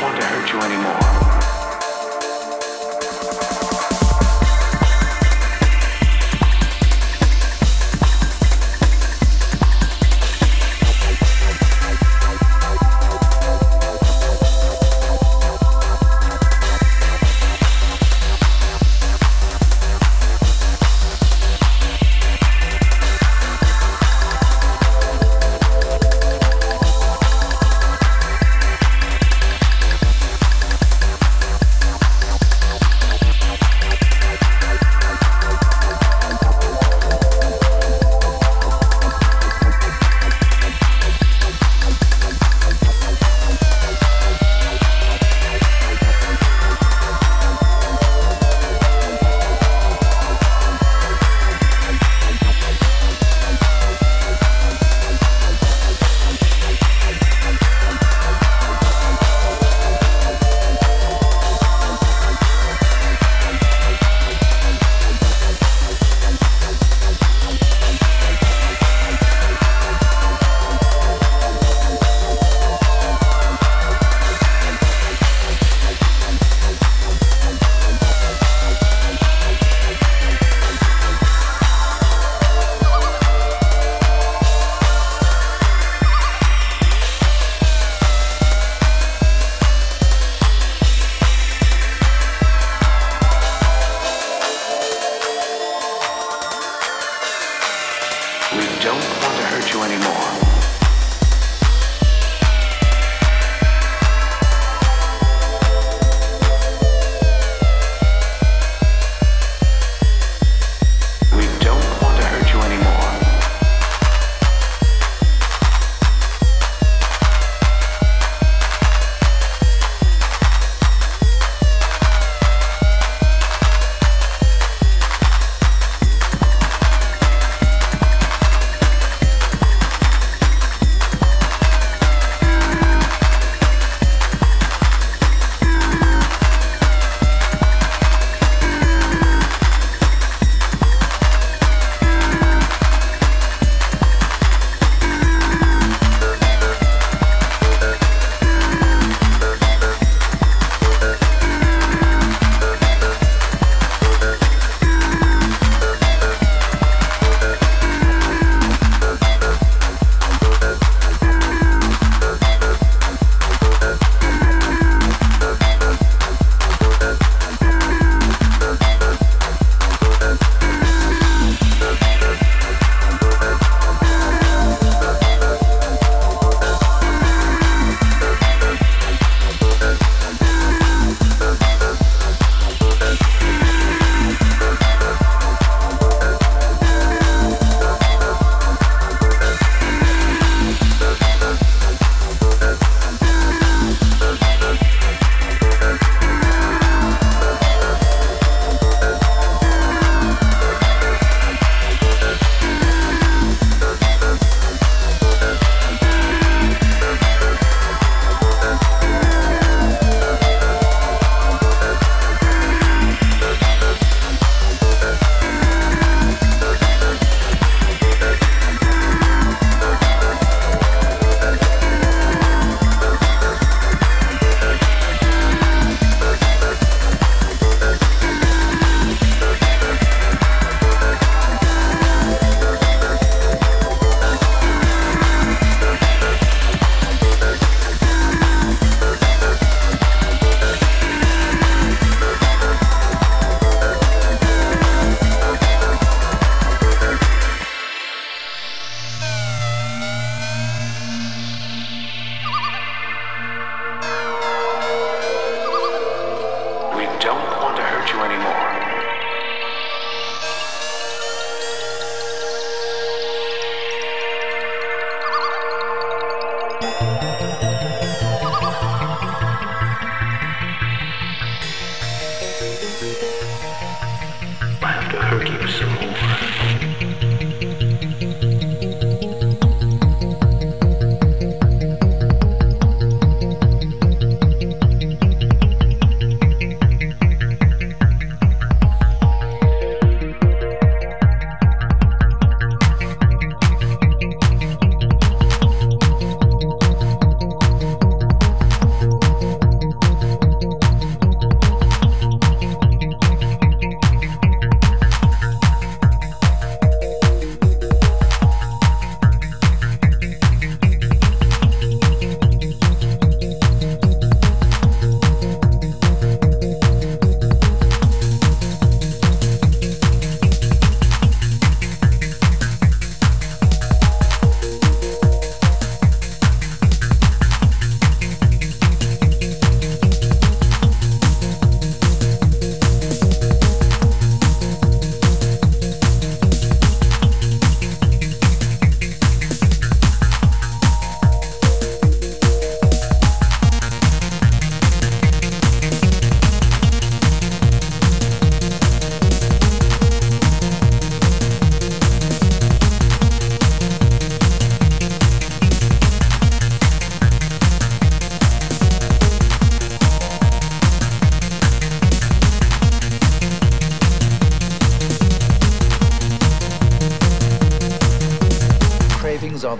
want to hurt you anymore.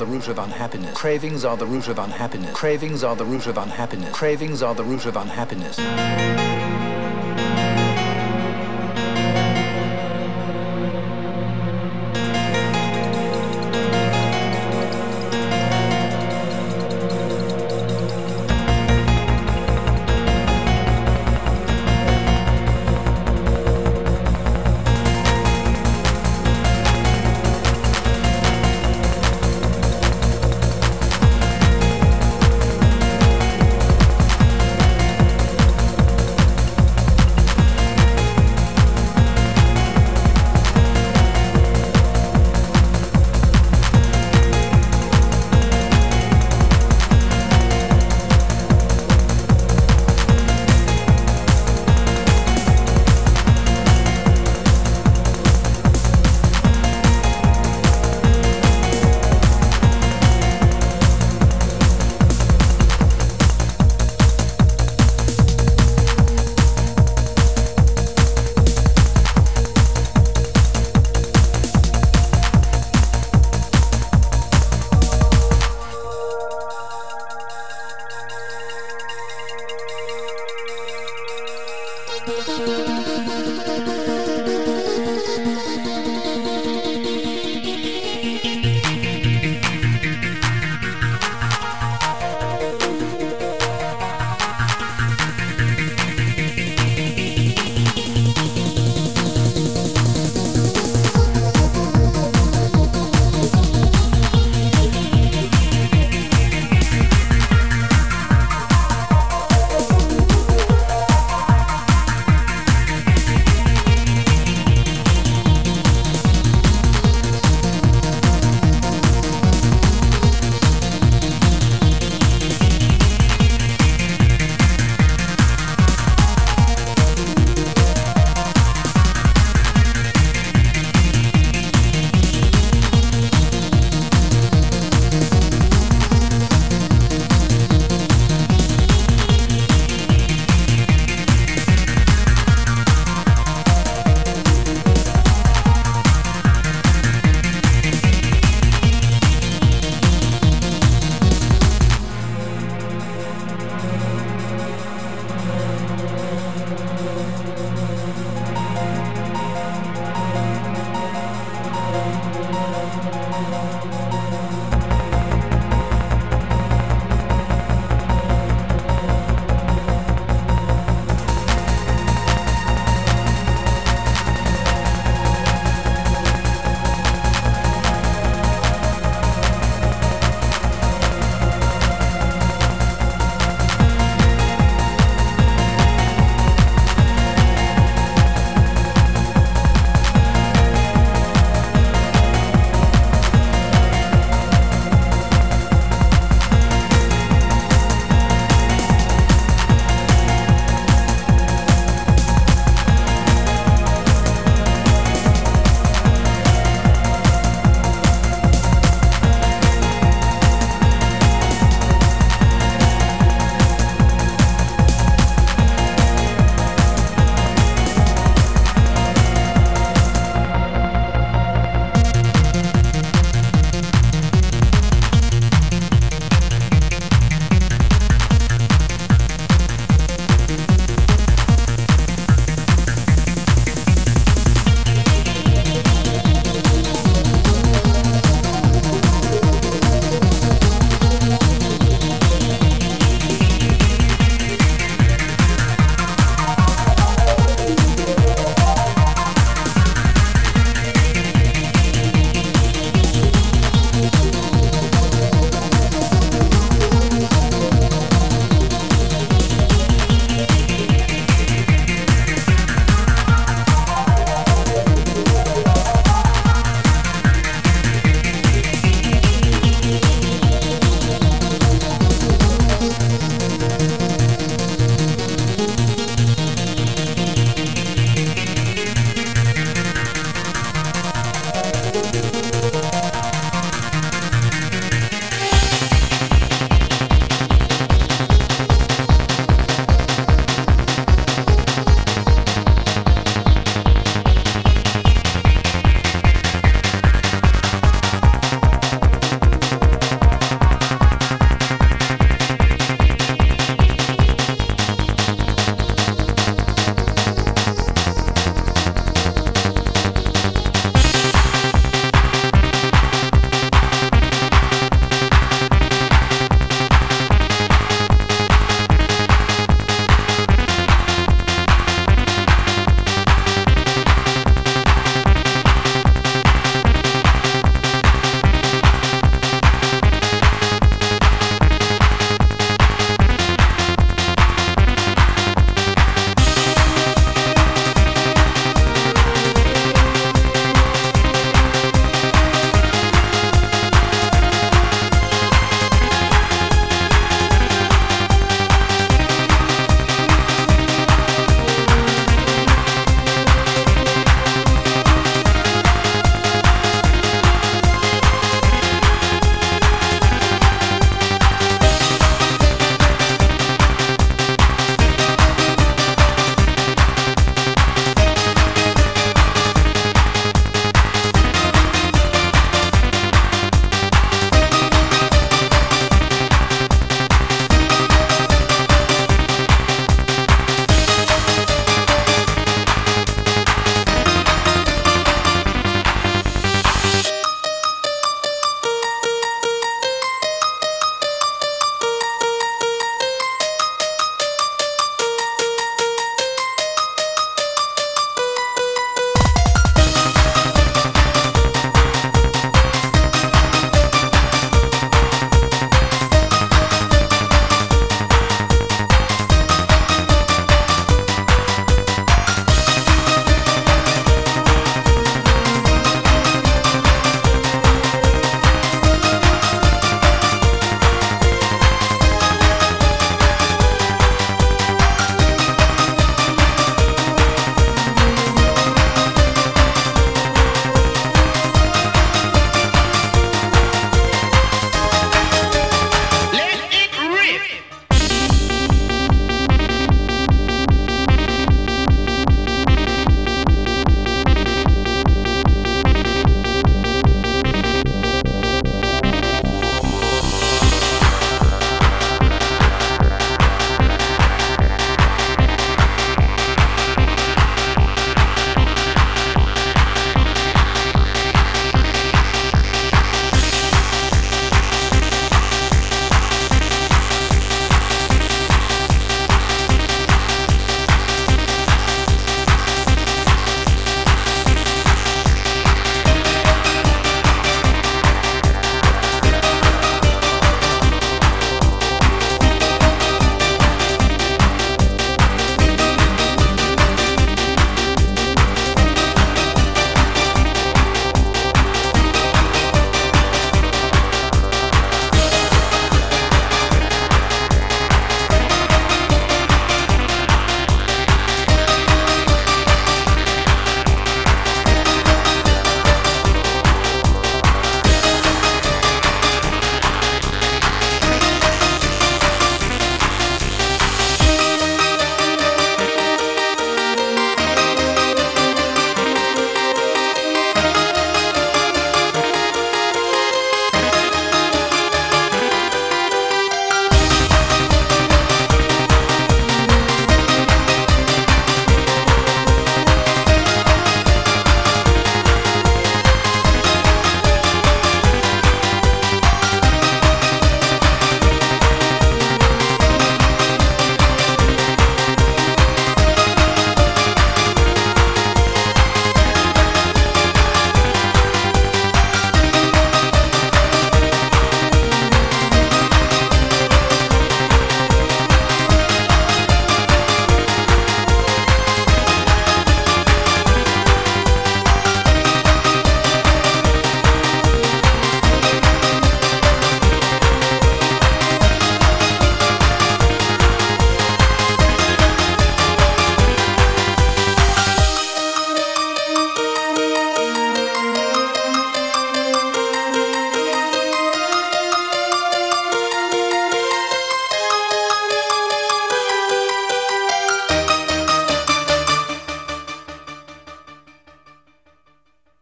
the root of unhappiness. Cravings are the root of unhappiness. Cravings are the root of unhappiness. Cravings are the root of unhappiness.